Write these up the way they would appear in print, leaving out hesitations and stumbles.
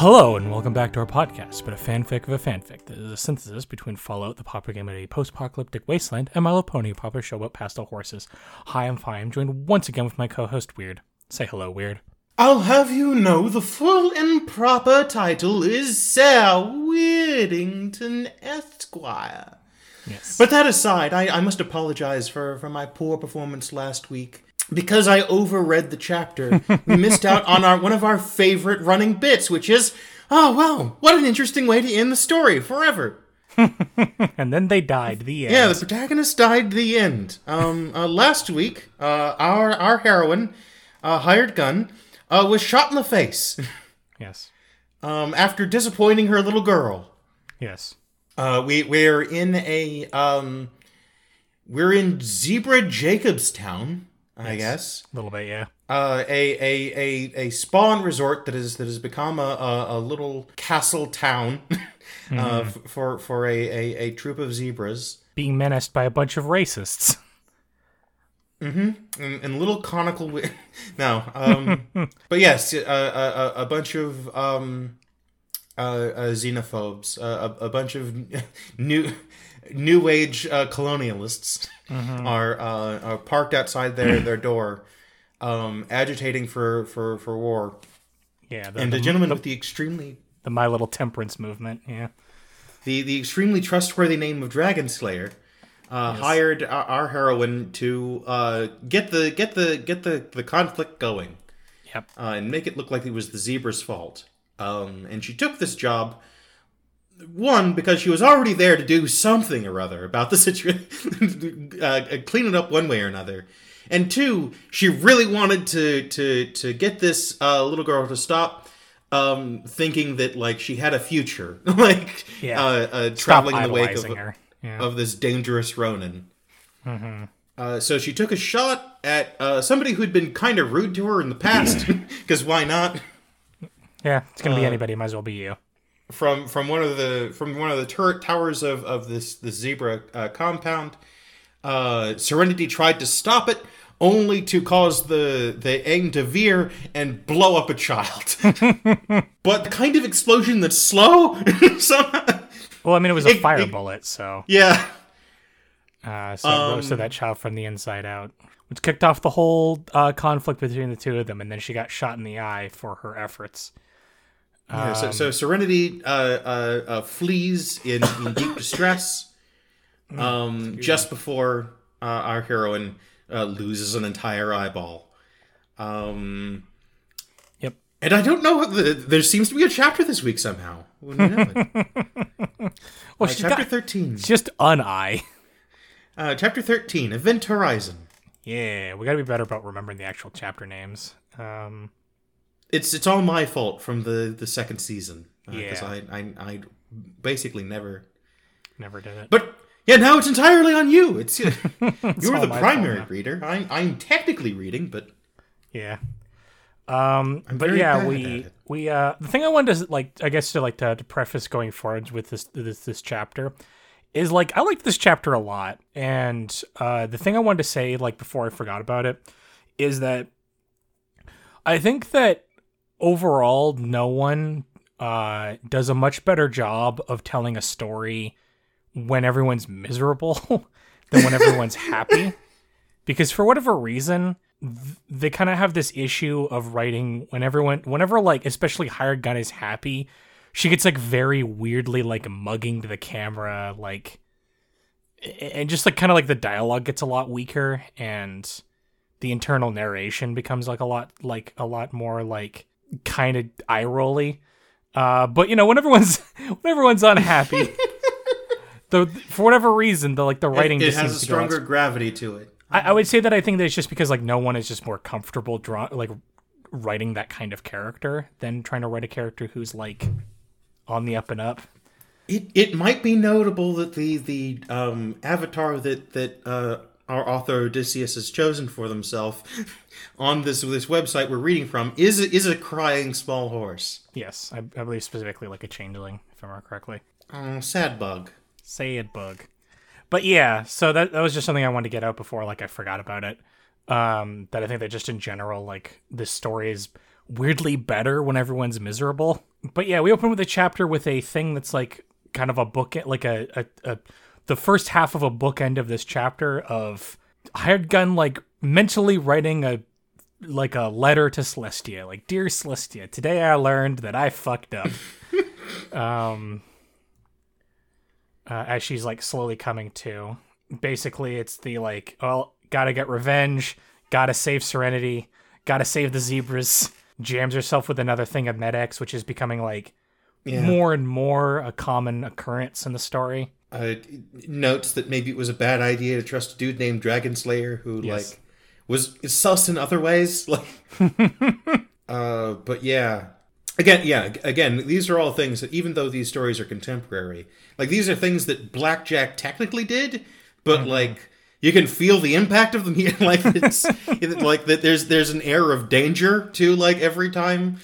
Hello and welcome back to our podcast, but a fanfic of a fanfic. This is a synthesis between Fallout, the popular game at a post-apocalyptic wasteland, and My Little Pony, a popular show about pastel horses. Hi, I'm Fi. I'm joined once again with my co-host, Weird. Say hello, Weird. I'll have you know the full and proper title is Sir Weirdington Esquire. Yes. But that aside, I must apologize for my poor performance last week. Because I overread the chapter, we missed out on one of our favorite running bits, which is, oh, wow, what an interesting way to end the story forever. And then they died, the end. Yeah, the protagonist died, the end. Last week, our heroine, hired gun, was shot in the face. Yes. After disappointing her little girl. Yes. We're in we're in Zebra Jacobstown. I guess a little bit, yeah. A spa and resort that has become a little castle town, for a troop of zebras being menaced by a bunch of racists. Mm-hmm. And little conical. But yes, a bunch of xenophobes, a bunch of New Age colonialists are parked outside their door, agitating for war. Yeah, the My Little Temperance movement. Yeah, the extremely trustworthy name of Dragonslayer hired our heroine to get the conflict going. Yep, and make it look like it was the zebra's fault. And she took this job. One, because she was already there to do something or other about the situation, clean it up one way or another. And two, she really wanted to get this little girl to stop thinking that, like, she had a future, traveling in the wake of this dangerous Ronin. Mm-hmm. So she took a shot at somebody who'd been kind of rude to her in the past, because why not? Yeah, it's going to be anybody. Might as well be you. From one of the turret towers of this zebra compound, Serenity tried to stop it, only to cause the aim to veer and blow up a child. But the kind of explosion that's slow. Well, I mean, it was a fire bullet, so yeah. So it roasted that child from the inside out, which kicked off the whole conflict between the two of them, and then she got shot in the eye for her efforts. Yeah, so Serenity flees in deep distress just before our heroine loses an entire eyeball. Yep. And I don't know, there seems to be a chapter this week somehow. Well, chapter 13. It's just an eye. Chapter 13, Event Horizon. Yeah, we got to be better about remembering the actual chapter names. It's all my fault from the second season. Because I basically never did it. But yeah, now it's entirely on you. It's you're the primary reader. I'm technically reading, but yeah. We the thing I wanted to to preface going forward with this chapter is, like, I liked this chapter a lot, and the thing I wanted to say, like, before I forgot about it, is that I think that overall, no one does a much better job of telling a story when everyone's miserable than when everyone's happy. Because for whatever reason, they kind of have this issue of writing whenever especially Hired Gun is happy, she gets, like, very weirdly, like, mugging to the camera, like, and just, like, kind of like the dialogue gets a lot weaker, and the internal narration becomes a lot more kind of eye rolly, but when everyone's unhappy, though, for whatever reason, the writing it has a stronger gravity to it. I would say that I think that it's just because, like, no one is just more comfortable writing that kind of character than trying to write a character who's, like, on the up and up. It might be notable that the avatar that our author Odysseus has chosen for themselves on this website we're reading from is a crying small horse. Yes, I believe specifically like a changeling, if I remember correctly. Sad bug. But yeah, so that was just something I wanted to get out before, like, I forgot about it. That I think that just in general, like, this story is weirdly better when everyone's miserable. But yeah, we open with a chapter with a thing that's like kind of a book, like the first half of a bookend of this chapter of Hired Gun, like mentally writing a letter to Celestia, like, "Dear Celestia, today I learned that I fucked up." As she's like slowly coming to. Basically, it's the like, "Well, gotta get revenge, gotta save Serenity, gotta save the zebras." Jams herself with another thing of med-X, which is becoming like more and more a common occurrence in the story. Notes that maybe it was a bad idea to trust a dude named Dragonslayer, who like was sus in other ways. Like, but yeah. Again, these are all things that, even though these stories are contemporary, like, these are things that Blackjack technically did, but like, you can feel the impact of them. Like, it's like that. There's an air of danger to like every time.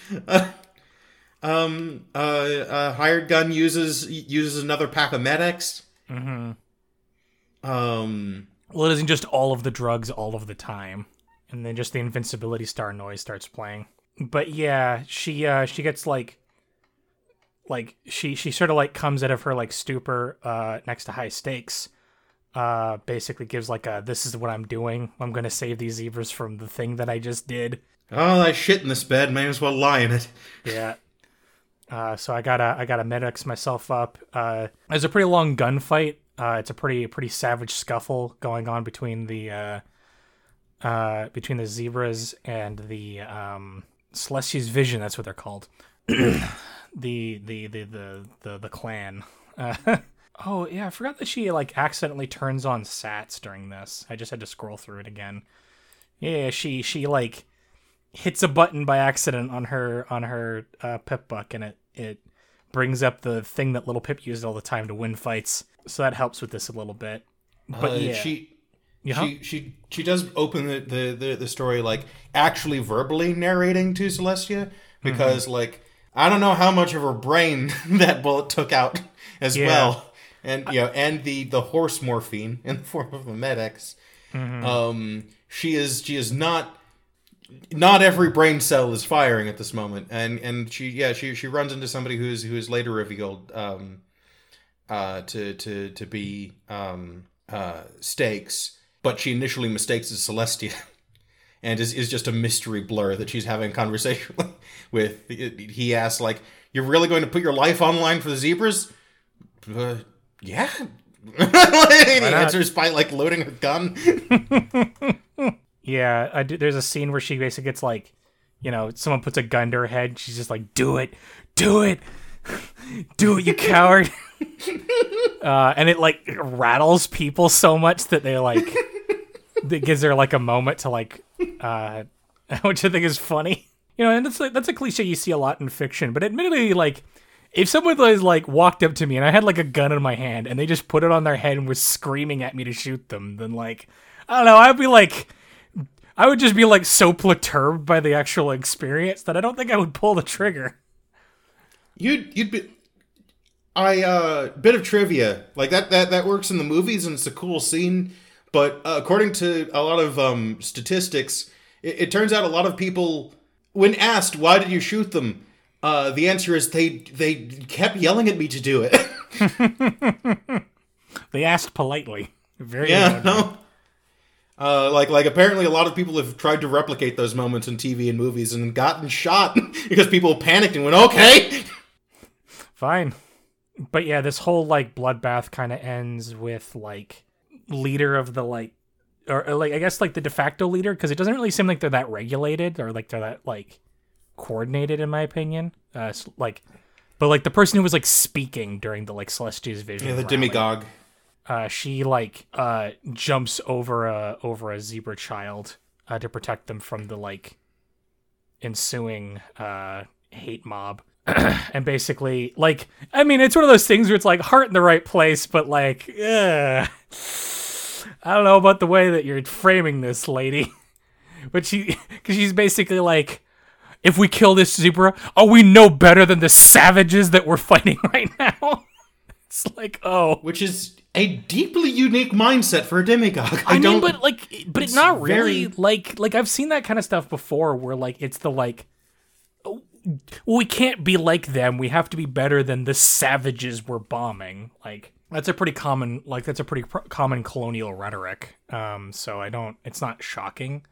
Hired Gun uses another pack of med-X. Well, it isn't just all of the drugs all of the time, and then just the invincibility star noise starts playing. But yeah, she gets like she sort of like comes out of her like stupor next to High Stakes. Basically gives like a, "This is what I'm doing. I'm gonna save these zebras from the thing that I just did. Oh, that shit in this bed. May as well lie in it." Yeah. So I gotta med-X myself up. There's a pretty long gunfight. It's a pretty savage scuffle going on between the zebras and the Celestia's vision. That's what they're called. the clan. Oh yeah, I forgot that she like accidentally turns on Sats during this. I just had to scroll through it again. Yeah, she like hits a button by accident on her Pip Buck, and it brings up the thing that little Pip used all the time to win fights. So that helps with this a little bit. But She does open the story like actually verbally narrating to Celestia, because like, I don't know how much of her brain that bullet took out as well, and and the horse morphine in the form of a med-X. She is not every brain cell is firing at this moment, and she runs into somebody who is later revealed to be Stakes. But she initially mistakes as Celestia, and is just a mystery blur that she's having a conversation with. He asks, like, "You're really going to put your life online for the zebras?" Yeah. He answers by, like, loading her gun. Yeah, there's a scene where she basically gets, like, you know, someone puts a gun to her head. She's just like, do it. Do it, you coward. And it, like, rattles people so much that they, like... That gives her like a moment to like, which I think is funny, you know. And that's a cliche you see a lot in fiction. But admittedly, like, if someone like walked up to me and I had like a gun in my hand and they just put it on their head and was screaming at me to shoot them, then like, I don't know, I would just be like so perturbed by the actual experience that I don't think I would pull the trigger. You'd be. Bit of trivia like that works in the movies, and it's a cool scene. But according to a lot of statistics, it turns out a lot of people, when asked, "Why did you shoot them?" The answer is they kept yelling at me to do it. They asked politely. Very no. Like apparently a lot of people have tried to replicate those moments in TV and movies and gotten shot because people panicked and went, "Okay, fine." But yeah, this whole like bloodbath kind of ends with like... leader of the like, or like I guess like the de facto leader, because it doesn't really seem like they're that regulated or like they're that like coordinated, in my opinion. But like the person who was like speaking during the like Celestia's vision, the demagogue, she like jumps over a zebra child to protect them from the like ensuing hate mob. And basically, like, I mean, it's one of those things where it's like heart in the right place, but like, I don't know about the way that you're framing this, lady. But she's basically like, if we kill this zebra, are we no better than the savages that we're fighting right now? It's like, oh. Which is a deeply unique mindset for a demagogue. But it's not really, like I've seen that kind of stuff before where like, it's the like, we can't be like them. We have to be better than the savages we're bombing. Like, that's a pretty common, like, that's a pretty common colonial rhetoric. So I don't, it's not shocking.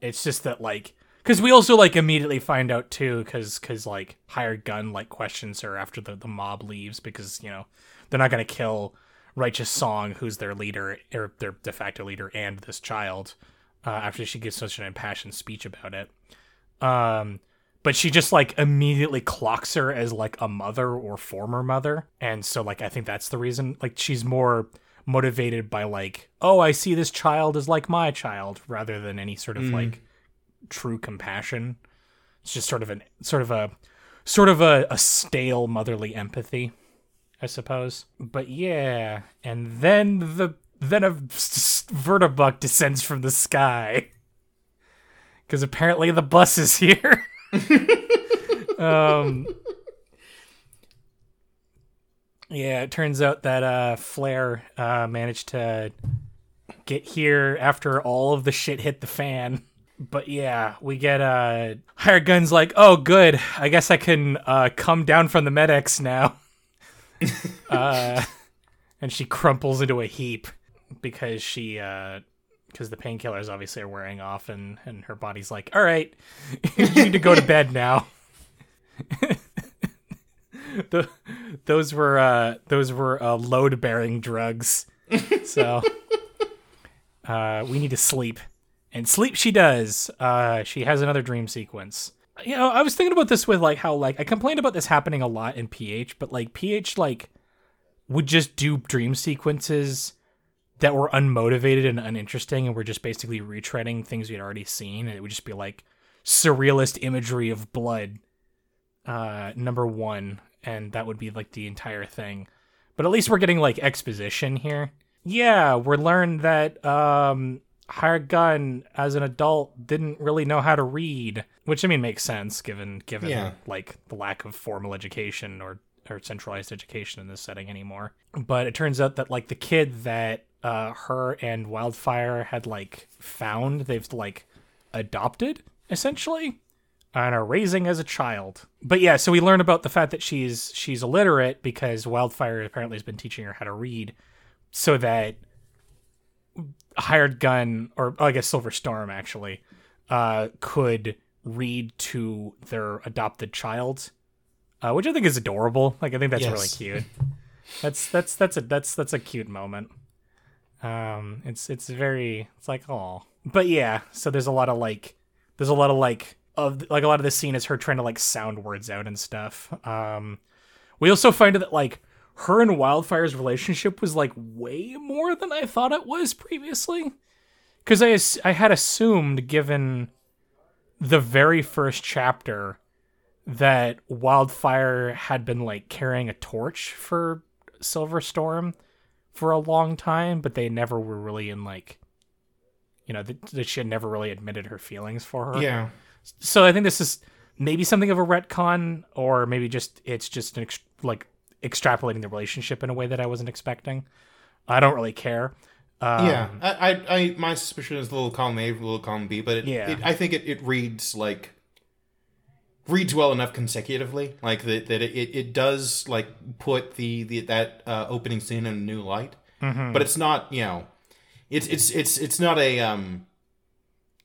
It's just that, like, because we also, like, immediately find out, too, because like, Hired Gun, like, questions her after the mob leaves because, you know, they're not going to kill Righteous Song, who's their leader, or their de facto leader, and this child, after she gives such an impassioned speech about it. But she just, like, immediately clocks her as, like, a mother or former mother. And so, like, I think that's the reason. Like, she's more motivated by, like, oh, I see this child as, like, my child, rather than any sort of, like, true compassion. It's just sort of a stale motherly empathy, I suppose. But yeah, and then a vertibuck descends from the sky. Because apparently the bus is here. Yeah, it turns out that Flair managed to get here after all of the shit hit the fan. But yeah, we get Hired Gun's like, oh, good. I guess I can come down from the med-X now. And she crumples into a heap because she... because the painkillers obviously are wearing off, and her body's like, all right, you need to go to bed now. Those were load bearing drugs, so we need to sleep, and sleep she does. She has another dream sequence. You know, I was thinking about this with like how like I complained about this happening a lot in PH, but like PH like would just do dream sequences that were unmotivated and uninteresting, and we're just basically retreading things we'd already seen, and it would just be like surrealist imagery of blood, number one, and that would be like the entire thing. But at least we're getting like exposition here. Yeah, we learned that Hired Gun as an adult didn't really know how to read, which I mean makes sense given yeah, like the lack of formal education or centralized education in this setting anymore. But it turns out that like the kid that her and Wildfire had like found, they've like adopted essentially and are raising as a child. But yeah, so we learn about the fact that she's illiterate because Wildfire apparently has been teaching her how to read so that Hired Gun, or I guess Silverstorm actually, could read to their adopted child, which I think is adorable. Like I think that's really cute. That's a cute moment. It's like, aw. But yeah, so there's a lot of a lot of this scene is her trying to like sound words out and stuff. We also find that like her and Wildfire's relationship was like way more than I thought it was previously. Cause I had assumed, given the very first chapter, that Wildfire had been like carrying a torch for Silverstorm for a long time, but they never were really in like, you know, that she had never really admitted her feelings for her. Yeah. So I think this is maybe something of a retcon, or maybe just it's just like extrapolating the relationship in a way that I wasn't expecting. I don't really care. I my suspicion is little column A, little column B, but I think it reads like. Reads well enough consecutively, like that it does like put that opening scene in a new light. Mm-hmm. But it's not, you know, it's not a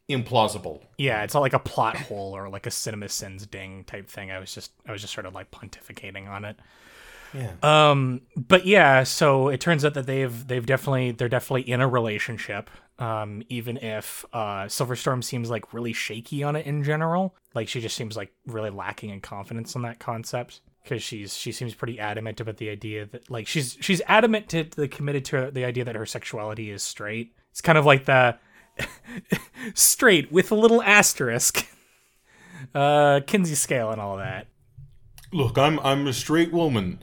implausible. Yeah, it's not like a plot hole or like a CinemaSins ding type thing. I was just sort of like pontificating on it. Yeah. But yeah, so it turns out that they're definitely in a relationship. Even if Silverstorm seems like really shaky on it in general, like she just seems like really lacking in confidence on that concept, because she seems pretty adamant about the idea that like she's adamant to committed to the idea that her sexuality is straight. It's kind of like the straight with a little asterisk, Kinsey scale and all that. Look, I'm a straight woman.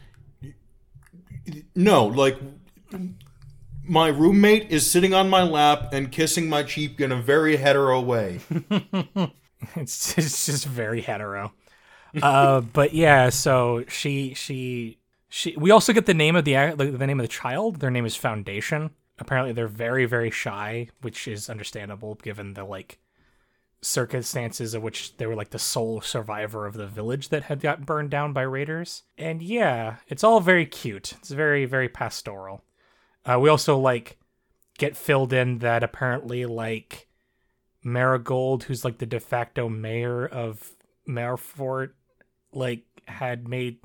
No, like. My roommate is sitting on my lap and kissing my cheek in a very hetero way. It's just very hetero. But yeah, so she. We also get the name of the name of the child. Their name is Foundation. Apparently, they're very, very shy, which is understandable given the like circumstances of which they were like the sole survivor of the village that had gotten burned down by raiders. And yeah, it's all very cute. It's very, very pastoral. We also like get filled in that apparently like Marigold, who's like the de facto mayor of Mareford, like had made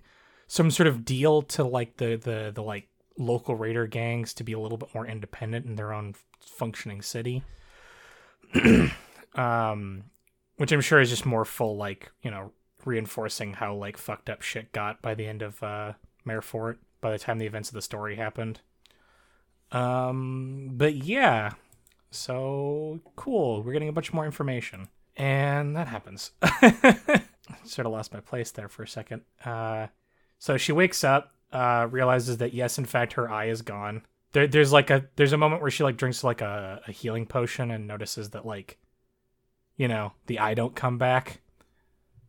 some sort of deal to like the like local raider gangs to be a little bit more independent in their own functioning city. Which I'm sure is just more full, like, you know, reinforcing how like fucked up shit got by the end of Mareford by the time the events of the story happened. But yeah, so cool. We're getting a bunch more information, and that happens. Sort of lost my place there for a second. So she wakes up, realizes that yes, in fact, her eye is gone. There's a moment where she like drinks like a healing potion and notices that like, you know, the eye don't come back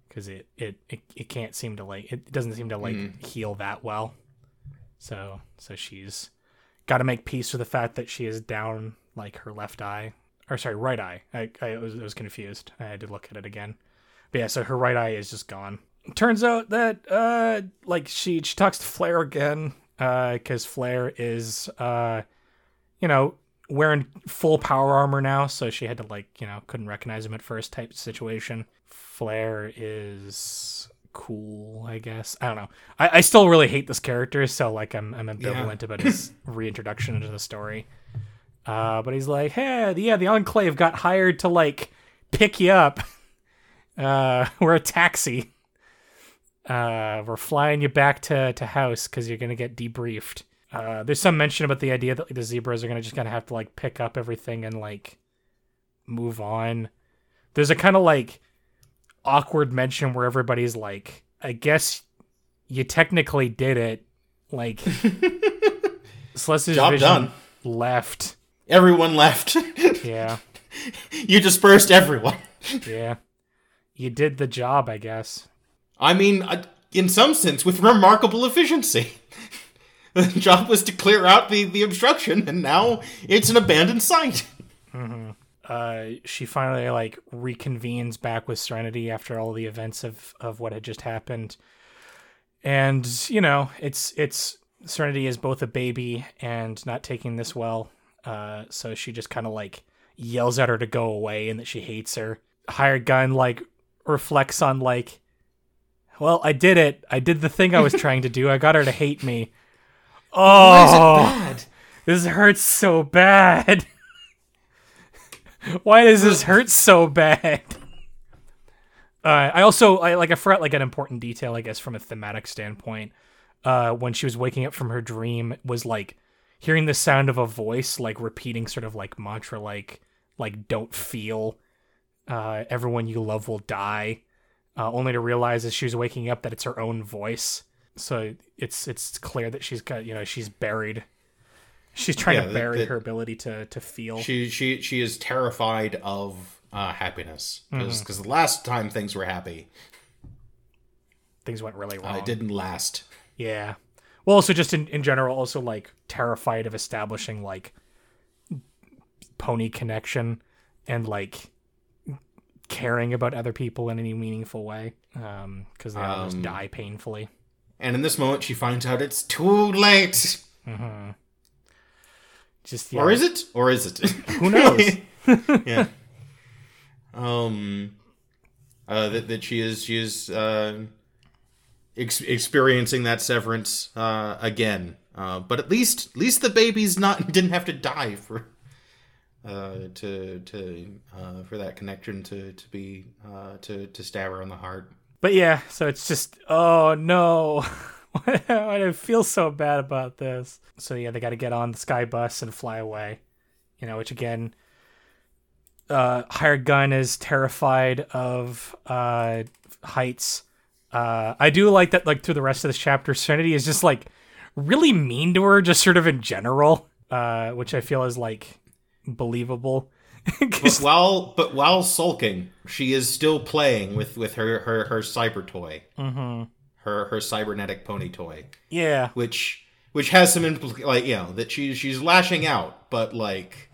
because it can't seem to like, it doesn't seem to like heal that well. So she's got to make peace with the fact that she is down like her left eye, or sorry, right eye. I was confused. I had to look at it again. But yeah, so her right eye is just gone. Turns out that like she talks to Flair again. Because Flair is, you know, wearing full power armor now, so she had to, like, you know, couldn't recognize him at first type situation. Flair is cool, I guess. I don't know. I still really hate this character, so, like, I'm ambivalent about his reintroduction into the story. But he's like, hey, the Enclave got hired to, like, pick you up. We're a taxi. We're flying you back to house because you're gonna get debriefed. There's some mention about the idea that like, the zebras are gonna have to like pick up everything and like move on. There's a kind of like awkward mention where everybody's like, I guess you technically did it. Like, Celestia's job vision done. Left. Everyone left. Yeah. You dispersed everyone. Yeah. You did the job, I guess. I mean, in some sense, with remarkable efficiency. The job was to clear out the obstruction, and now it's an abandoned site. Mm-hmm. She finally, like, reconvenes back with Serenity after all the events of what had just happened. And, you know, it's Serenity is both a baby and not taking this well. So she just kind of, like, yells at her to go away and that she hates her. Hired Gun, like, reflects on, like, well, I did it. I did the thing I was trying to do. I got her to hate me. Oh, why is it bad? This hurts so bad. Why does this hurt so bad? I forgot like an important detail, I guess, from a thematic standpoint. When she was waking up from her dream, it was like hearing the sound of a voice, like repeating sort of like mantra, like don't feel. Everyone you love will die. Only to realize as she's waking up that it's her own voice. So it's clear that she's got, you know, she's buried. She's trying to bury her ability to feel. She is terrified of happiness because the last time things were happy, things went really wrong. It didn't last. Yeah. Well, also just in general, also like terrified of establishing like pony connection and like caring about other people in any meaningful way, because they all just die painfully. And in this moment, she finds out it's too late. Mm-hmm. Just yeah. Or is it? Or is it? Who knows? Yeah. That she is experiencing that severance again. But at least the baby's didn't have to die for. For that connection to be to stab her in the heart. But yeah, so it's just, oh no, why do I feel so bad about this? So yeah, they got to get on the sky bus and fly away, you know, which again, Hired Gun is terrified of heights. I do like that, like through the rest of this chapter, Serenity is just like really mean to her, just sort of in general, which I feel is like believable. but while sulking, she is still playing with her cyber toy. Mm-hmm. her cybernetic pony toy, which has some like, you know, that she's lashing out, but like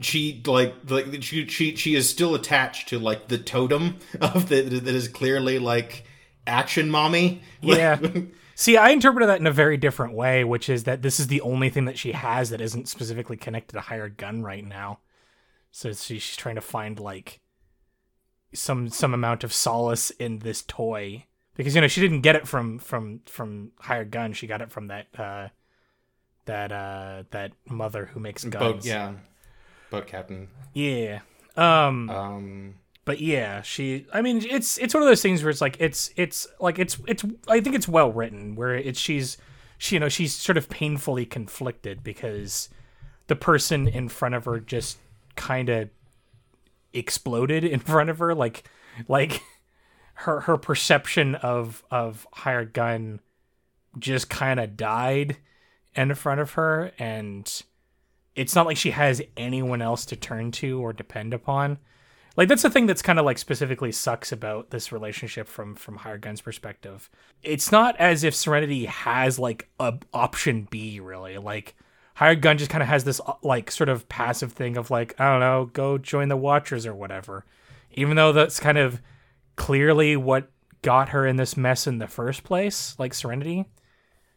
she like she is still attached to like the totem of the, that is clearly like action mommy. Yeah. See, I interpreted that in a very different way, which is that this is the only thing that she has that isn't specifically connected to hired gun right now. So she's trying to find like some amount of solace in this toy, because you know she didn't get it from hired gun. She got it from that mother who makes guns. Boat captain. Yeah. But yeah, she. I mean, it's one of those things where it's like I think it's well written, where she's sort of painfully conflicted because the person in front of her just kind of exploded in front of her, like her perception of hired gun just kind of died in front of her, and it's not like she has anyone else to turn to or depend upon. Like, that's the thing that's kind of, like, specifically sucks about this relationship from Hired Gun's perspective. It's not as if Serenity has, like, a option B, really. Like, Hired Gun just kind of has this, like, sort of passive thing of, like, I don't know, go join the Watchers or whatever. Even though that's kind of clearly what got her in this mess in the first place, like Serenity.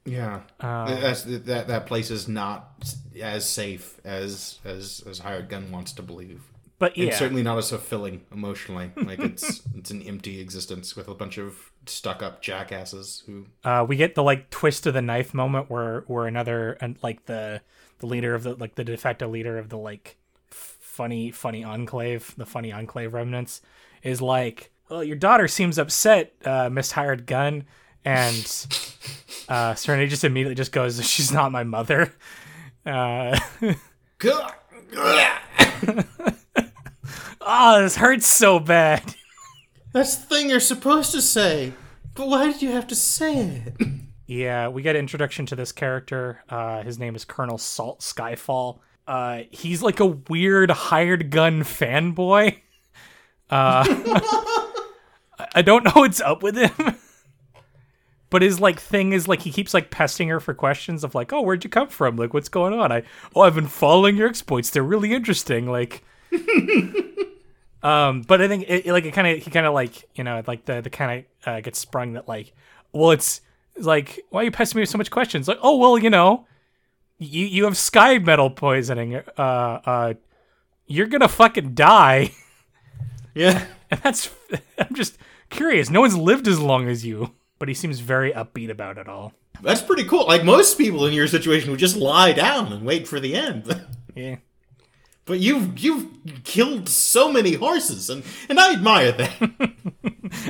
Yeah. That place is not as safe as Hired Gun wants to believe. But yeah. It's certainly not as fulfilling emotionally. Like it's an empty existence with a bunch of stuck-up jackasses who. We get the like twist of the knife moment where another and like the leader of the like the de facto leader of the like funny enclave remnants is like, well, your daughter seems upset, Miss Hired Gun, and Serenity just immediately just goes, she's not my mother. Oh, this hurts so bad. That's the thing you're supposed to say. But why did you have to say it? Yeah, we get an introduction to this character. His name is Colonel Salt Skyfall. He's like a weird hired gun fanboy. I don't know what's up with him. But his like thing is like he keeps like pestering her for questions of like, oh, where'd you come from? Like, what's going on? I've been following your exploits. They're really interesting. Like... But I think he kind of gets sprung that like, well, it's like, why are you pestering me with so much questions? Like, oh, well, you know, you have sky metal poisoning. You're going to fucking die. Yeah. And I'm just curious. No one's lived as long as you, but he seems very upbeat about it all. That's pretty cool. Like most people in your situation would just lie down and wait for the end. Yeah. But you've killed so many horses, and I admire that.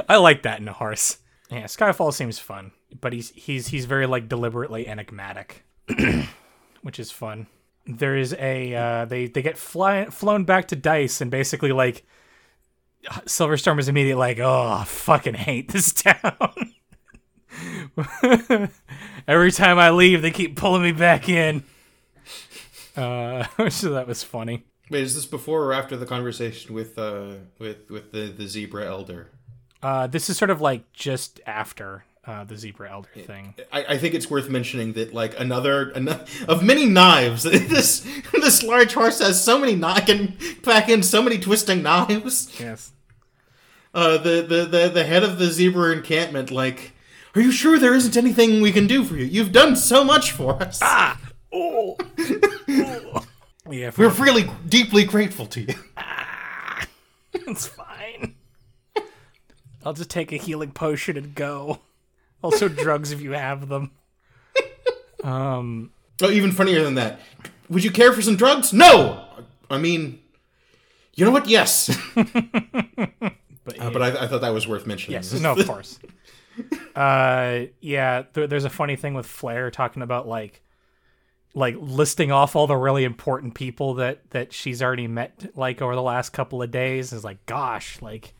I like that in a horse. Yeah, Skyfall seems fun, but he's very like deliberately enigmatic, which is fun. There is a they get flown back to DICE, and basically like Silverstorm is immediately like, oh, I fucking hate this town. Every time I leave, they keep pulling me back in. So that was funny. Wait, is this before or after the conversation with the zebra elder? This is sort of like just after the zebra elder thing. I think it's worth mentioning that like another of many knives. This large horse has so many knives, can pack in so many twisting knives. Yes. The head of the zebra encampment, like, are you sure there isn't anything we can do for you? You've done so much for us. Ah. Oh. Yeah, we're really deeply grateful to you. Ah, it's fine. I'll just take a healing potion and go. Also, drugs if you have them. Oh, even funnier than that. Would you care for some drugs? No. I mean, you know what? Yes. But I thought that was worth mentioning. Yes. No, of course. Yeah. There's a funny thing with Flair talking about like listing off all the really important people that she's already met like over the last couple of days. Is like, gosh, like,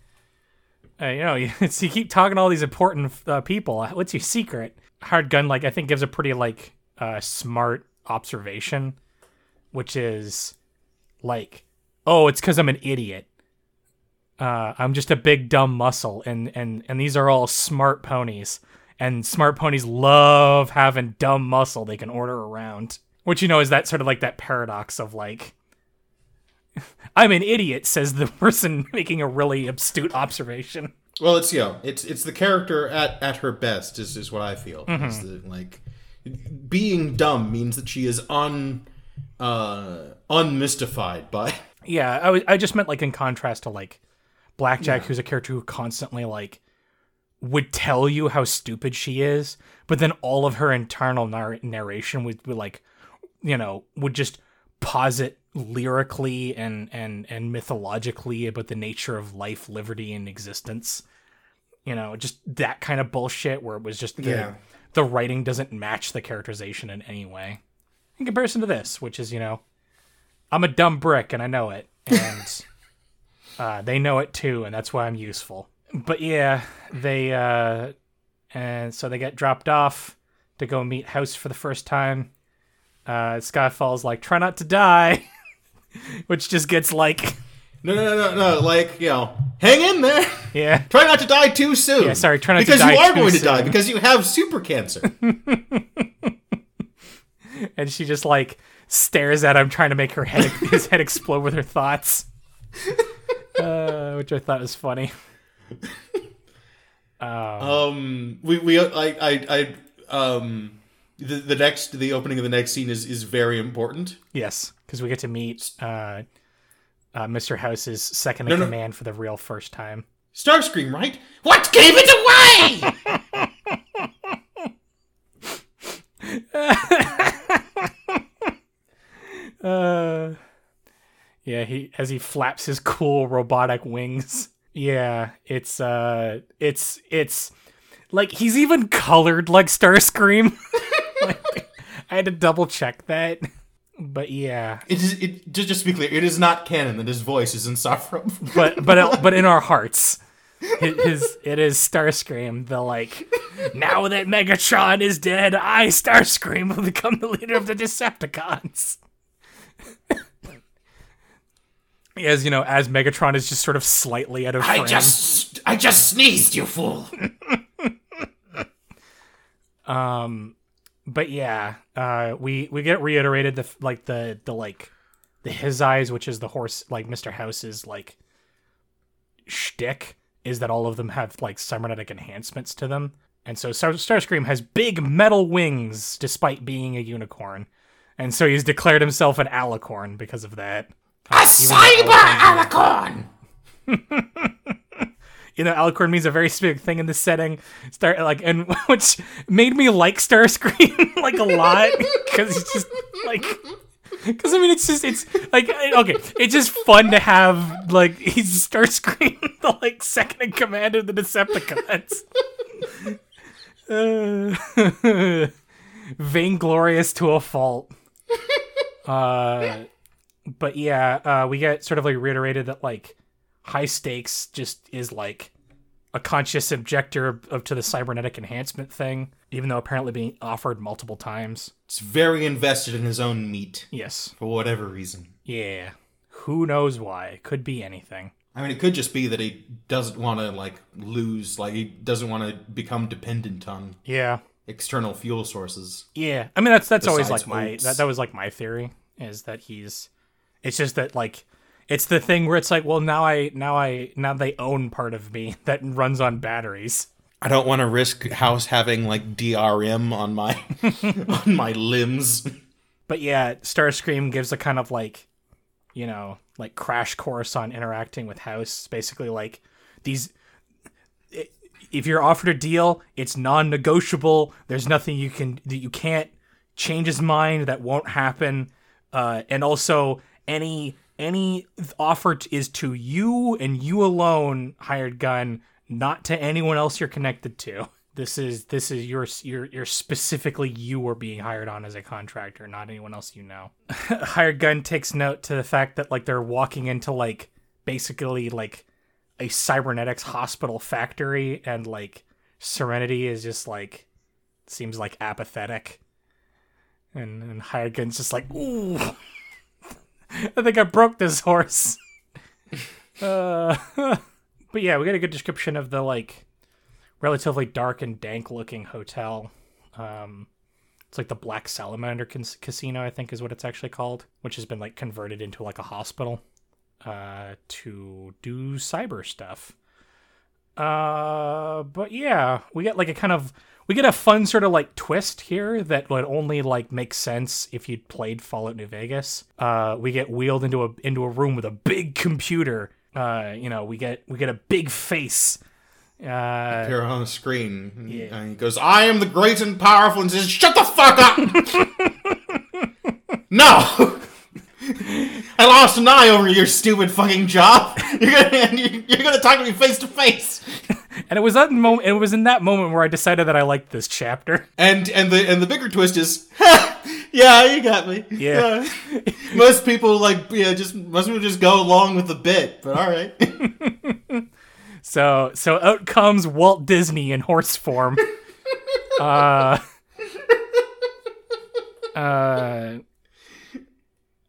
you know, you keep talking to all these important people. What's your secret? Hired Gun, like, I think gives a pretty like smart observation, which is like, oh, it's because I'm an idiot. I'm just a big dumb muscle, and these are all smart ponies. And smart ponies love having dumb muscle they can order around. Which, you know, is that sort of like that paradox of like, I'm an idiot, says the person making a really astute observation. Well, it's, you know, it's the character at her best is what I feel. Mm-hmm. It's the, like, being dumb means that she is unmystified by. Yeah, I just meant, like, in contrast to, like, Blackjack, yeah, who's a character who constantly, like, would tell you how stupid she is, but then all of her internal narration would like, you know, would just posit lyrically and mythologically about the nature of life, liberty, and existence. You know, just that kind of bullshit where it was just the writing doesn't match the characterization in any way. In comparison to this, which is, you know, I'm a dumb brick and I know it, and they know it too, and that's why I'm useful. But yeah, they, and so they get dropped off to go meet House for the first time. Skyfall's like, try not to die, which just gets like... No, like, you know, hang in there. Yeah. Try not to die too soon. Yeah, sorry, try not to die too soon. Because you are going to die, because you have super cancer. And she just, like, stares at him, trying to make her head, his head explode with her thoughts. Which I thought was funny. The opening of the next scene is very important. Yes, because we get to meet Mr. House's second in command for the real first time. Starscream, right? What gave it away? Yeah, he flaps his cool robotic wings. Yeah, it's like he's even colored like Starscream. Like, I had to double check that, but yeah, it just to be clear, it is not canon that his voice is insufferable. but in our hearts, it is Starscream. The like, now that Megatron is dead, I Starscream will become the leader of the Decepticons. As you know, as Megatron is just sort of slightly out of frame. I just sneezed, you fool. But yeah, we get reiterated the his eyes, which is the horse, like Mr. House's like shtick, is that all of them have like cybernetic enhancements to them, and so Starscream has big metal wings despite being a unicorn, and so he's declared himself an Alicorn because of that. A cyber Alicorn! You know, Alicorn means a very specific thing in this setting. Which made me like Starscream, like, a lot. Because it's just, like... Because, I mean, it's just, it's, like, okay. It's just fun to have, like, he's Starscream, the, like, second in command of the Decepticons. Vainglorious to a fault. But yeah, we get sort of like reiterated that like High Stakes just is like a conscious objector of to the cybernetic enhancement thing, even though apparently being offered multiple times. It's very invested in his own meat. Yes. For whatever reason. Yeah. Who knows why? It could be anything. I mean, it could just be that he doesn't want to like lose, like he doesn't want to become dependent on external fuel sources. Yeah. I mean, that's always like my, that was like my theory, is that he's... It's just that, like, it's the thing where it's like, well, now they own part of me that runs on batteries. I don't want to risk House having like DRM on my on my limbs. But yeah, Starscream gives a kind of like, you know, like crash course on interacting with House. Basically, like these, if you're offered a deal, it's non-negotiable. There's nothing you can't change his mind. That won't happen. And also. Any offer is to you and you alone, hired gun, not to anyone else you're connected to. This is your specifically you are being hired on as a contractor, not anyone else you know. Hired gun takes note to the fact that like they're walking into like basically like a cybernetics hospital factory, and like Serenity is just like seems like apathetic, and hired gun's just like, ooh. I think I broke this horse. But yeah, we got a good description of the, like, relatively dark and dank-looking hotel. It's like the Black Salamander Casino, I think is what it's actually called, which has been, like, converted into, like, a hospital. to do cyber stuff. But yeah, we get like a kind of, we get a fun sort of like twist here that would only like make sense if you'd played Fallout New Vegas. We get wheeled into a room with a big computer. You know, we get a big face appear on the screen. Yeah. And he goes, "I am the great and powerful," and says, "Shut the fuck up!" No! I lost an eye over your stupid fucking job. You're gonna talk to me face to face. And it was that moment. It was in that moment where I decided that I liked this chapter. And the bigger twist is, yeah, you got me. Yeah. Most people just go along with the bit. But all right. So out comes Walt Disney in horse form. I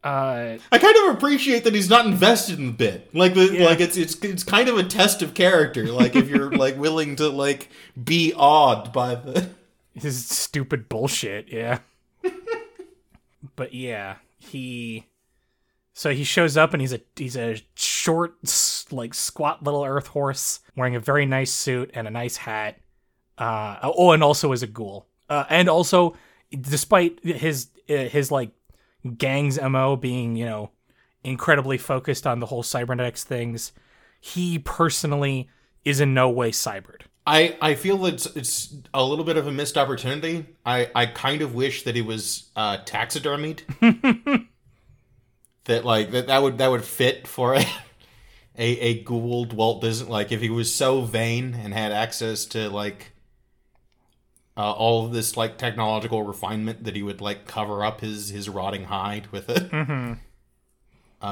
kind of appreciate that he's not invested in the bit. It's kind of a test of character. Like if you're like willing to like be awed by his stupid bullshit. Yeah. But yeah, he shows up and he's a short, like squat little earth horse wearing a very nice suit and a nice hat. And also is a ghoul. And also, despite his like gang's MO being, you know, incredibly focused on the whole cybernetics things, he personally is in no way cybered. I feel it's a little bit of a missed opportunity. I kind of wish that he was taxidermied. that would fit for a ghouled Walt Disney. Like if he was so vain and had access to like all of this like technological refinement, that he would like cover up his rotting hide with it. Mm-hmm.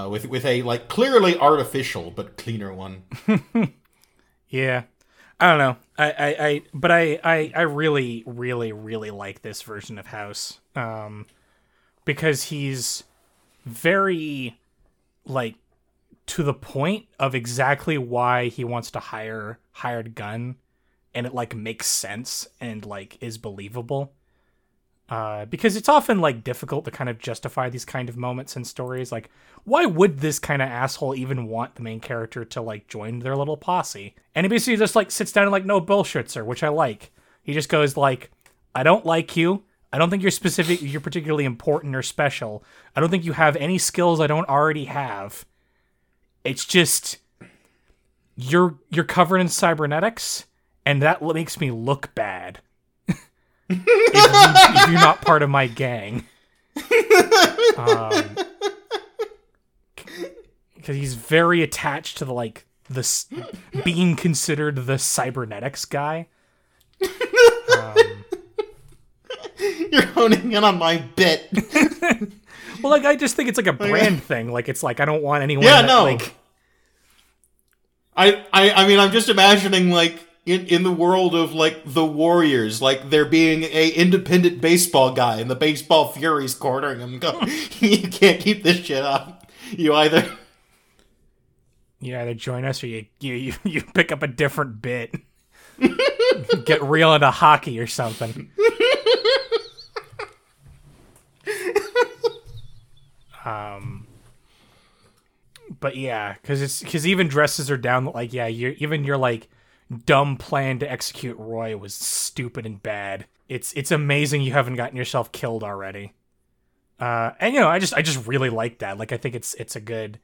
With a like clearly artificial but cleaner one. Yeah. I don't know. I really, really, really like this version of House. Because he's very like to the point of exactly why he wants to hired Gunn. And it like makes sense and like is believable, because it's often like difficult to kind of justify these kind of moments in stories. Like, why would this kind of asshole even want the main character to like join their little posse? And he basically just like sits down and like, no bullshit, sir, which I like. He just goes like, I don't like you. I don't think you're particularly important or special. I don't think you have any skills I don't already have. It's just you're covered in cybernetics. And that makes me look bad. if you're not part of my gang. Because he's very attached to the like this being considered the cybernetics guy. You're honing in on my bit. Well, like I just think it's like a brand thing. Like it's like I don't want anyone. Yeah, no. Like, I mean, I'm just imagining like. In the world of, like, the Warriors, like, there being a independent baseball guy and the baseball Furies cornering him and go, you can't keep this shit up. You either join us or you pick up a different bit. Get real into hockey or something. But yeah, because even dresses her down, like, yeah, you're like, dumb plan to execute Roy was stupid and bad. It's amazing you haven't gotten yourself killed already. And you know, I just really like that. Like I think it's a good,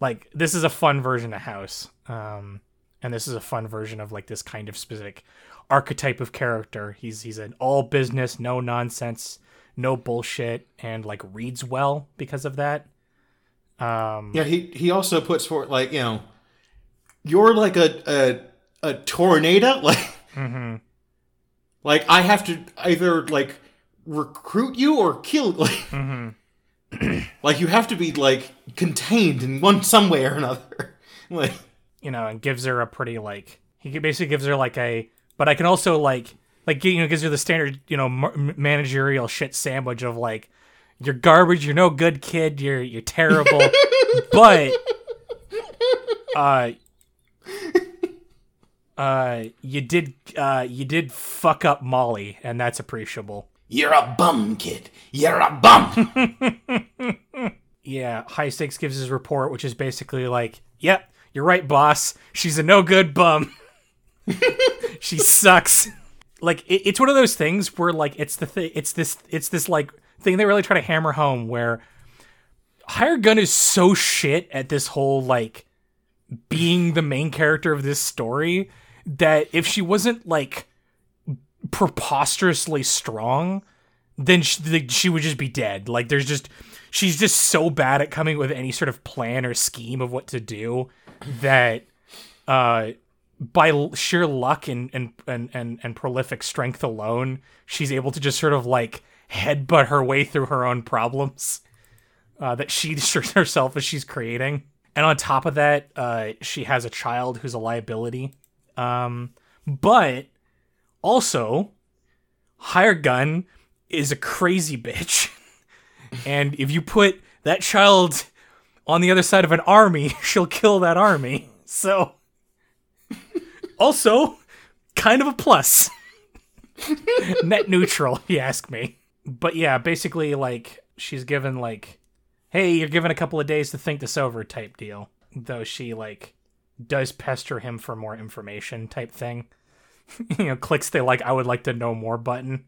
like this is a fun version of House. And this is a fun version of like this kind of specific archetype of character. He's an all business, no nonsense, no bullshit, and like reads well because of that. Yeah, he also puts forth like, you know, you're like a tornado, like, mm-hmm. Like I have to either like recruit you or kill, like, mm-hmm. Like you have to be like contained in one some way or another, like, you know. And gives her a pretty like, he basically gives her like a, but I can also like you know, gives her the standard, you know, managerial shit sandwich of like, you're garbage, you're no good, kid, you're terrible, but you did fuck up Molly, and that's appreciable. You're a bum, kid. You're a bum. Yeah, High Stakes gives his report, which is basically like, yep, you're right, boss. She's a no-good bum. She sucks. Like, it's one of those things where, like, it's this thing they really try to hammer home where Hired Gun is so shit at this whole, like, being the main character of this story that if she wasn't, like, preposterously strong, then she would just be dead. Like, she's just so bad at coming with any sort of plan or scheme of what to do that by sheer luck and prolific strength alone, she's able to just sort of, like, headbutt her way through her own problems that she herself as she's creating. And on top of that, she has a child who's a liability. But also, Hired Gun is a crazy bitch. And if you put that child on the other side of an army, she'll kill that army. So, also, kind of a plus. Net neutral, if you ask me. But yeah, basically, like, she's given, like, hey, you're given a couple of days to think this over type deal. Though she, like, does pester him for more information type thing. You know, clicks the, like, I would like to know more button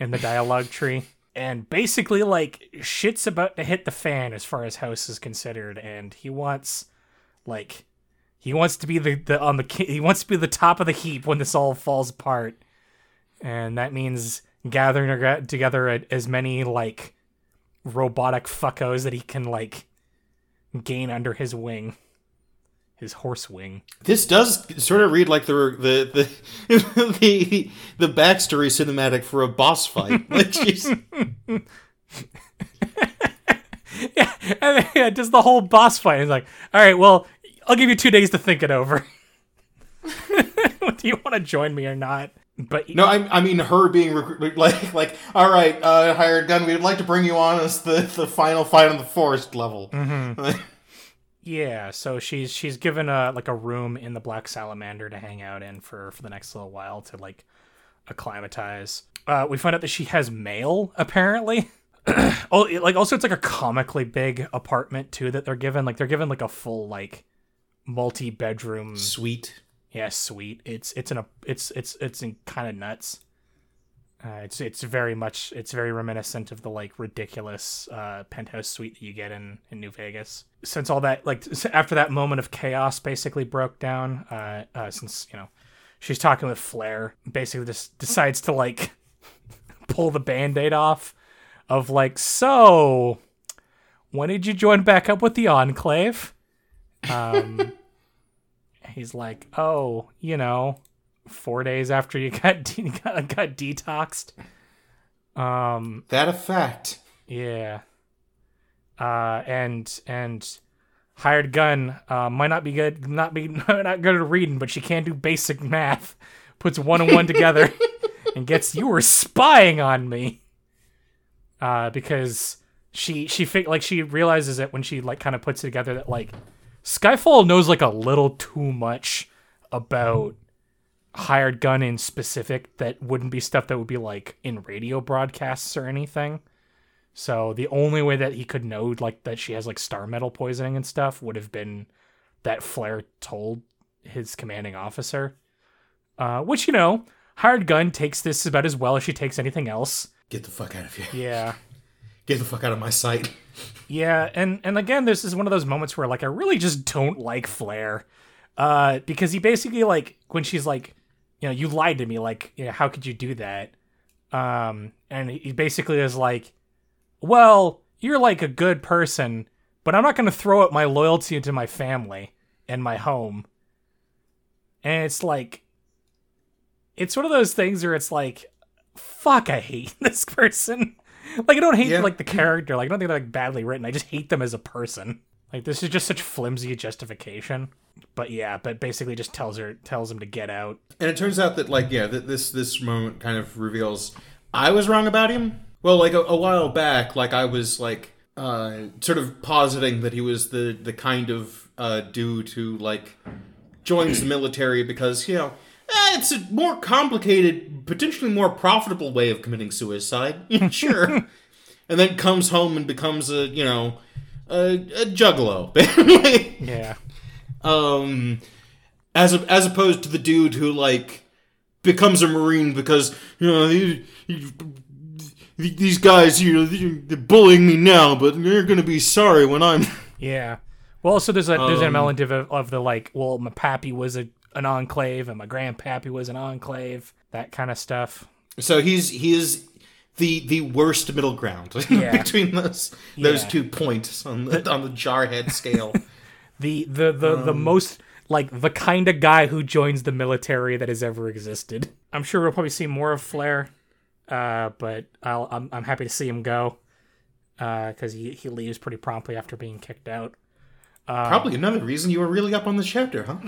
in the dialogue tree. And basically, like, shit's about to hit the fan as far as House is considered. And he wants, like, he wants to be the top of the heap when this all falls apart. And that means gathering together as many, like, robotic fuckos that he can, like, gain under his wing, his horse wing. This does sort of read like the backstory cinematic for a boss fight. Like, yeah, and yeah, just the whole boss fight. It's like, all right, well, I'll give you 2 days to think it over. Do you want to join me or not? But no, I mean her being like, all right, Hired Gun, we'd like to bring you on as the final fight on the forest level. Mm-hmm. Yeah, so she's given a room in the Black Salamander to hang out in for the next little while to, like, acclimatize. We find out that she has mail, apparently. Oh, also it's like a comically big apartment too that they're given. Like, they're given, like, a full, like, multi-bedroom suite. Yeah, suite. It's kind of nuts. It's very reminiscent of the, like, ridiculous penthouse suite that you get in New Vegas. Since all that, like, after that moment of chaos basically broke down, since, you know, she's talking with Flair, basically just decides to, like, pull the Band-Aid off of, like, so, when did you join back up with the Enclave? He's like, oh, you know, 4 days after you got detoxed. That a fact. Yeah. And Hired Gun might not be good, not good at reading, but she can do basic math. Puts one and one together and gets, you were spying on me. Because she realizes it when she, like, kind of puts it together that, like, Skyfall knows, like, a little too much about Hired Gun in specific that wouldn't be stuff that would be, like, in radio broadcasts or anything. So the only way that he could know, like, that she has, like, star metal poisoning and stuff would have been that Flair told his commanding officer. Which, you know, Hired Gun takes this about as well as she takes anything else. Get the fuck out of here. Yeah. Get the fuck out of my sight. Yeah, and again, this is one of those moments where, like, I really just don't like Flair. Because he basically, like, when she's like, you know, you lied to me, like, you know, how could you do that? And he basically is like, well, you're, like, a good person, but I'm not going to throw up my loyalty into my family and my home. And it's like, it's one of those things where it's like, fuck, I hate this person. Like, I don't hate, yeah, like, the character. Like, I don't think they're, like, badly written. I just hate them as a person. Like, this is just such flimsy justification. But yeah, but basically just tells him to get out. And it turns out that, like, yeah, this moment kind of reveals I was wrong about him. Well, like, a while back, like, I was, like, sort of positing that he was the kind of dude who, like, joins the military because, you know, it's a more complicated, potentially more profitable way of committing suicide. Sure. And then comes home and becomes a, you know, a juggalo, basically. Yeah. As opposed to the dude who, like, becomes a Marine because, you know, these guys, you know, they're bullying me now, but they're going to be sorry when I'm... Yeah. Well, also there's an element of the, like, well, my pappy was an enclave and my grandpappy was an enclave, that kind of stuff. So he is the worst middle ground between those 2 points on the jarhead scale. The most... Like, the kind of guy who joins the military that has ever existed. I'm sure we'll probably see more of Flair, but I'm happy to see him go, because he leaves pretty promptly after being kicked out. Probably another reason you were really up on this chapter, huh?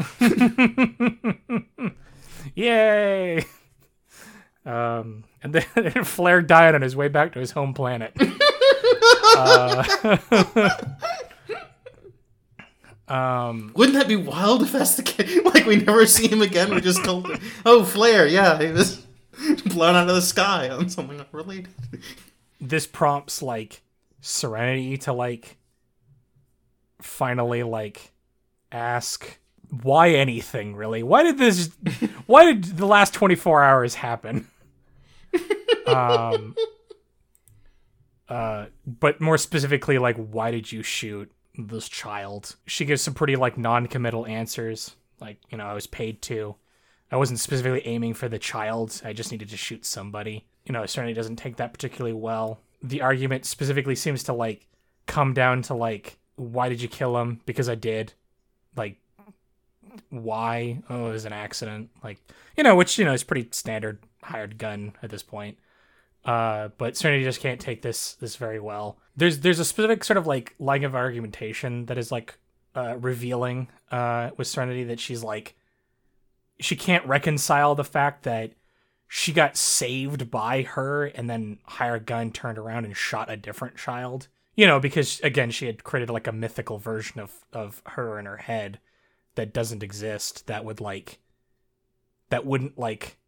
Yay! And then Flair died on his way back to his home planet. Wouldn't that be wild if that's the case? Like, we never see him again. We just told him, oh, Flair, yeah, he was blown out of the sky on something not related. This prompts, like, Serenity to, like, finally, like, ask why anything, really? Why did the last 24 hours happen? But more specifically, like, why did you shoot this child? She gives some pretty, like, non-committal answers, like, you know, I was paid to, I wasn't specifically aiming for the child, I just needed to shoot somebody. You know, Serenity doesn't take that particularly well. The argument specifically seems to, like, come down to, like, why did you kill him? Because I did. Like, why? Oh, it was an accident. Like, you know, which, you know, is pretty standard hired gun at this point. But Serenity just can't take this very well. There's a specific sort of, like, line of argumentation that is, like, revealing with Serenity, that she's, like, she can't reconcile the fact that she got saved by her and then Hired Gun turned around and shot a different child. You know, because, again, she had created, like, a mythical version of her in her head that doesn't exist, that would, like, that wouldn't, like,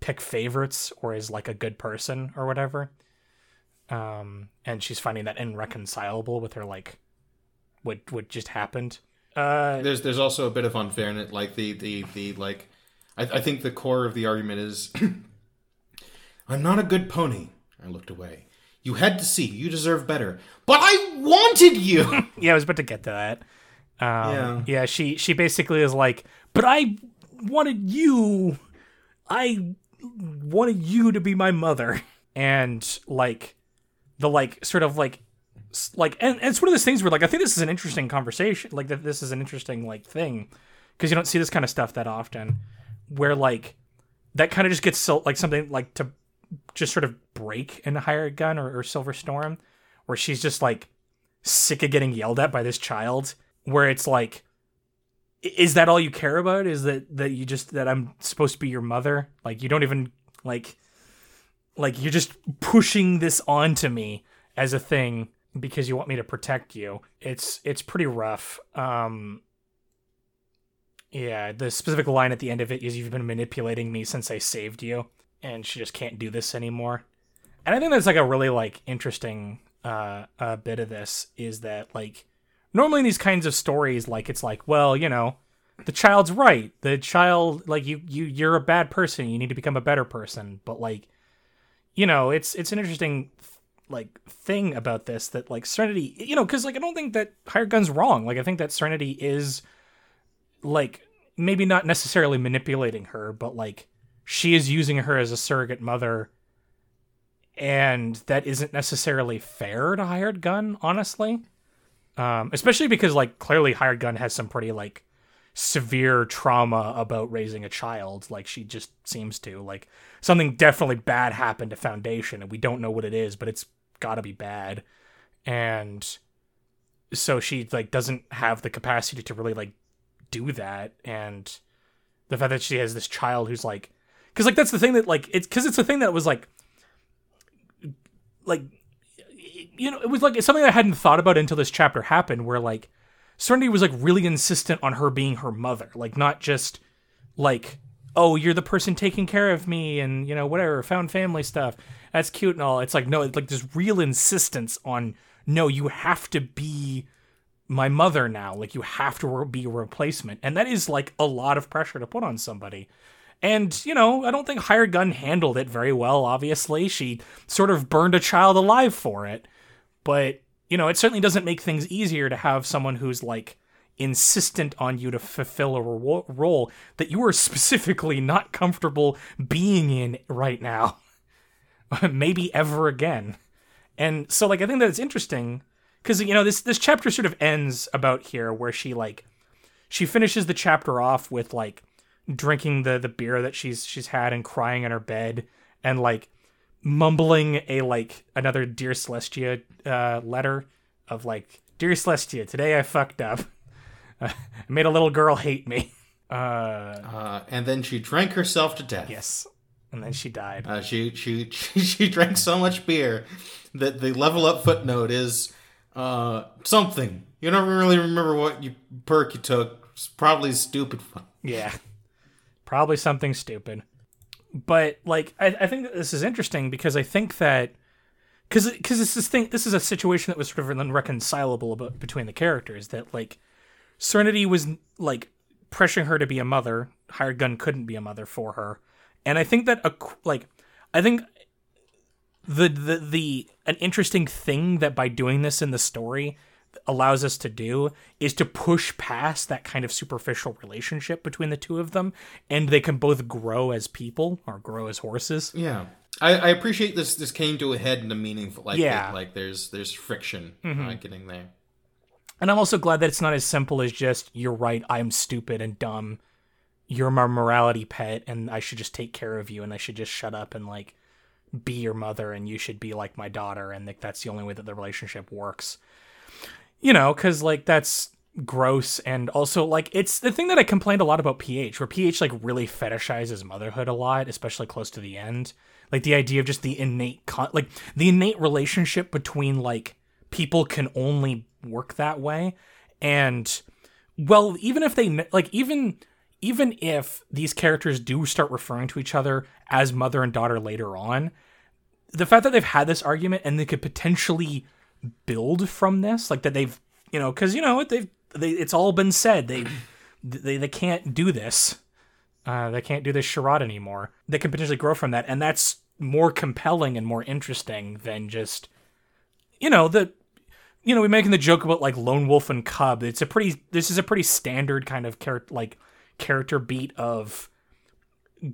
pick favorites or is, like, a good person or whatever. And she's finding that irreconcilable with her, like, what just happened. There's also a bit of unfairness, like, the like, I think the core of the argument is, I'm not a good pony. I looked away. You had to see. You deserve better. But I wanted you! Yeah, I was about to get to that. Yeah, she basically is like, but I wanted you. I wanted you to be my mother. And, like, the, like, sort of, like, and it's one of those things where, like, I think this is an interesting conversation, like, that this is an interesting, like, thing, because you don't see this kind of stuff that often, where, like, that kind of just gets, so, like, something, like, to just sort of break in Hired Gun or Silverstorm, where she's just, like, sick of getting yelled at by this child, where it's, like, is that all you care about? Is that you just, that I'm supposed to be your mother? Like, you don't even, like, you're just pushing this onto me as a thing because you want me to protect you. It's pretty rough. Yeah, the specific line at the end of it is, you've been manipulating me since I saved you, and she just can't do this anymore. And I think that's, like, a really, like, interesting bit of this, is that, like, normally in these kinds of stories, like, it's like, well, you know, the child's right. The child, like, you're a bad person. You need to become a better person. But, like, you know, it's an interesting, like, thing about this, that, like, Serenity, you know, because, like, I don't think that Hired Gun's wrong. Like, I think that Serenity is, like, maybe not necessarily manipulating her, but, like, she is using her as a surrogate mother, and that isn't necessarily fair to Hired Gun, honestly. Especially because, like, clearly Hired Gun has some pretty, like, severe trauma about raising a child. Like, she just seems to, like, something definitely bad happened to Foundation, and we don't know what it is, but it's gotta be bad. And so she, like, doesn't have the capacity to really, like, do that. And the fact that she has this child who's, like, because, like, that's the thing that, like, it's because it's the thing that was, like, you know, it was, like, it's something I hadn't thought about until this chapter happened, where, like, Serenity was, like, really insistent on her being her mother. Like, not just, like, oh, you're the person taking care of me and, you know, whatever, found family stuff, that's cute and all. It's like, no, it's like this real insistence on, no, you have to be my mother now. Like, you have to be a replacement. And that is, like, a lot of pressure to put on somebody. And, you know, I don't think Higher Gunn handled it very well, obviously. She sort of burned a child alive for it. But, you know, it certainly doesn't make things easier to have someone who's, like, insistent on you to fulfill a role that you are specifically not comfortable being in right now. Maybe ever again. And so, like, I think that it's interesting because, you know, this chapter sort of ends about here where she finishes the chapter off with, like, drinking the beer that she's had and crying in her bed and, like, mumbling a, like, another Dear Celestia letter of, like, Dear Celestia, today I fucked up. I made a little girl hate me. And then she drank herself to death. Yes. And then she died. She drank so much beer that the level up footnote is something. You don't really remember what perk you took. It's probably stupid fun. Yeah. Probably something stupid. But, like, I think that this is interesting because I think that because this is a situation that was sort of unreconcilable between the characters, that, like, Serenity was, like, pressuring her to be a mother. Hired Gun couldn't be a mother for her. And I think that, like, I think the an interesting thing that by doing this in the story allows us to do is to push past that kind of superficial relationship between the two of them, and they can both grow as people or grow as horses. Yeah, I appreciate this came to a head in a meaningful, like, yeah. Like there's friction getting there, and I'm also glad that it's not as simple as just you're right, I'm stupid and dumb. You're my morality pet, and I should just take care of you, and I should just shut up and, like, be your mother, and you should be, like, my daughter, and, like, that's the only way that the relationship works. You know, because, like, that's gross, and also, like, it's the thing that I complained a lot about PH, where PH, like, really fetishizes motherhood a lot, especially close to the end. Like, the idea of just the innate, the innate relationship between, like, people can only work that way, and, well, even if they, like, even if these characters do start referring to each other as mother and daughter later on, the fact that they've had this argument and they could potentially build from this, like that they've, you know, because, you know, it's all been said. They can't do this. They can't do this charade anymore. They can potentially grow from that. And that's more compelling and more interesting than just, you know, we're making the joke about, like, Lone Wolf and Cub. This is a pretty standard kind of character beat of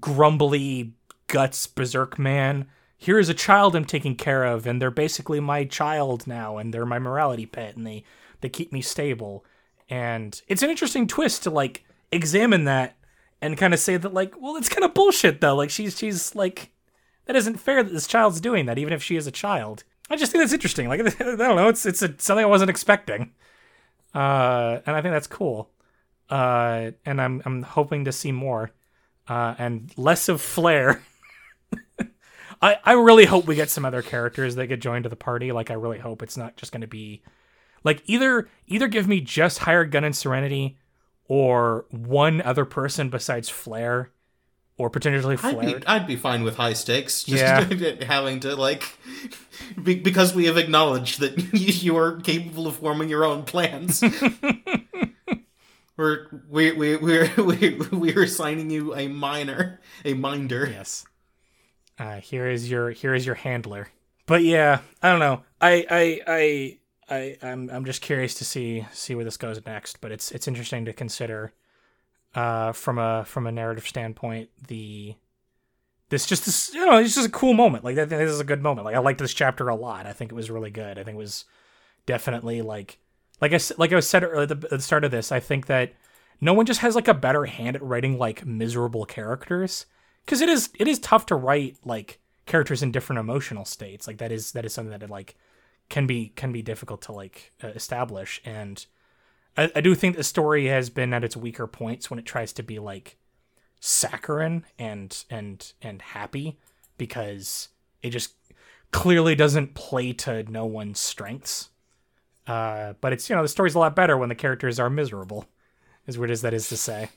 grumbly guts berserk man. Here is a child I'm taking care of, and they're basically my child now, and they're my morality pet, and they keep me stable. And it's an interesting twist to, like, examine that and kind of say that, like, well, it's kind of bullshit though. Like, she's like, that isn't fair that this child's doing that, even if she is a child. I just think that's interesting. Like, I don't know, it's something I wasn't expecting, and I think that's cool. And I'm hoping to see more, and less of Flair. I really hope we get some other characters that get joined to the party. Like, I really hope it's not just going to be like either give me just Hired Gun and Serenity, or one other person besides Flair, or potentially Flair. I'd be fine with High Stakes. Just yeah. Having to, like, because we have acknowledged that you are capable of forming your own plans. We're assigning you a minder. Yes. Here is your handler. But yeah, I don't know. I'm just curious to see where this goes next. But it's interesting to consider, from a narrative standpoint, it's just a cool moment. Like, this is a good moment. Like, I liked this chapter a lot. I think it was really good. I think it was definitely like I said earlier at the start of this, I think that no one just has, like, a better hand at writing, like, miserable characters, because it is tough to write, like, characters in different emotional states. Like, that is something that, like, can be difficult to, like, establish. And I do think the story has been at its weaker points when it tries to be, like, saccharine and happy, because it just clearly doesn't play to no one's strengths. But it's, you know, the story's a lot better when the characters are miserable, as weird as that is to say.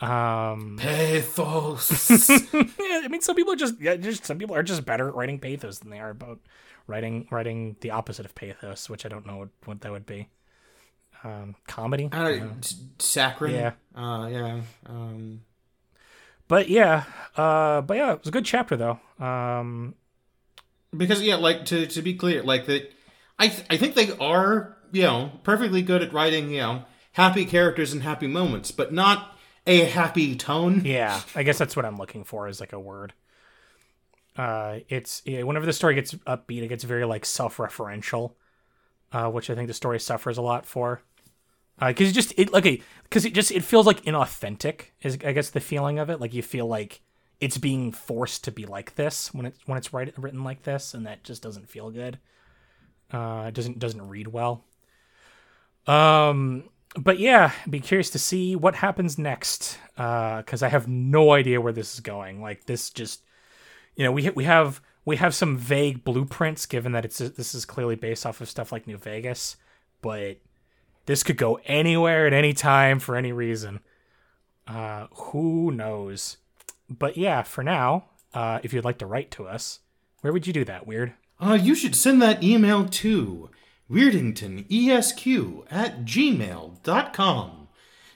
Pathos. Yeah, I mean, some people are just better at writing pathos than they are about writing the opposite of pathos, which I don't know what that would be. comedy. Saccharine. Yeah. But yeah, it was a good chapter though. Because yeah, like to be clear, like that, I think they are, you know, perfectly good at writing, you know, happy characters and happy moments, but not a happy tone. Yeah, I guess that's what I'm looking for is like a word. It's whenever the story gets upbeat, it gets very like self-referential, which I think the story suffers a lot for. Because it just it feels like inauthentic is I guess the feeling of it. Like you feel like it's being forced to be like this when it's written like this, and that just doesn't feel good. It doesn't read well. But yeah, be curious to see what happens next. Because I have no idea where this is going. Like this just, you know, we have some vague blueprints given that this is clearly based off of stuff like New Vegas, but this could go anywhere at any time for any reason. Who knows? But yeah, for now, if you'd like to write to us, where would you do that, Weird? You should send that email to weirdingtonesq@gmail.com.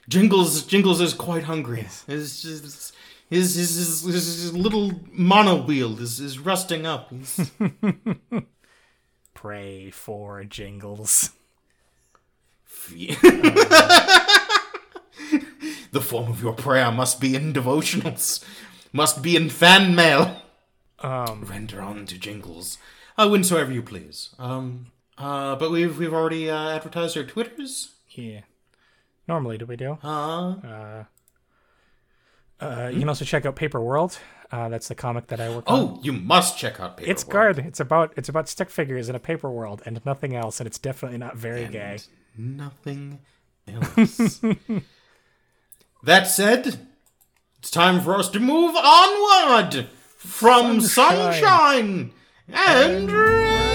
Jingles is quite hungry. Yes. It's just, his little mono wheel is rusting up. Pray for Jingles. The form of your prayer must be in devotionals, must be in fan mail. Render on to Jingles, whensoever you please. But we've already advertised our Twitters. Yeah, normally do we do? You can also check out Paper World. That's the comic that I work on. Oh, you must check out Paper World. It's good. It's about stick figures in a paper world and nothing else, and it's definitely not very gay. Nothing else. That said, it's time for us to move onward from sunshine and rain.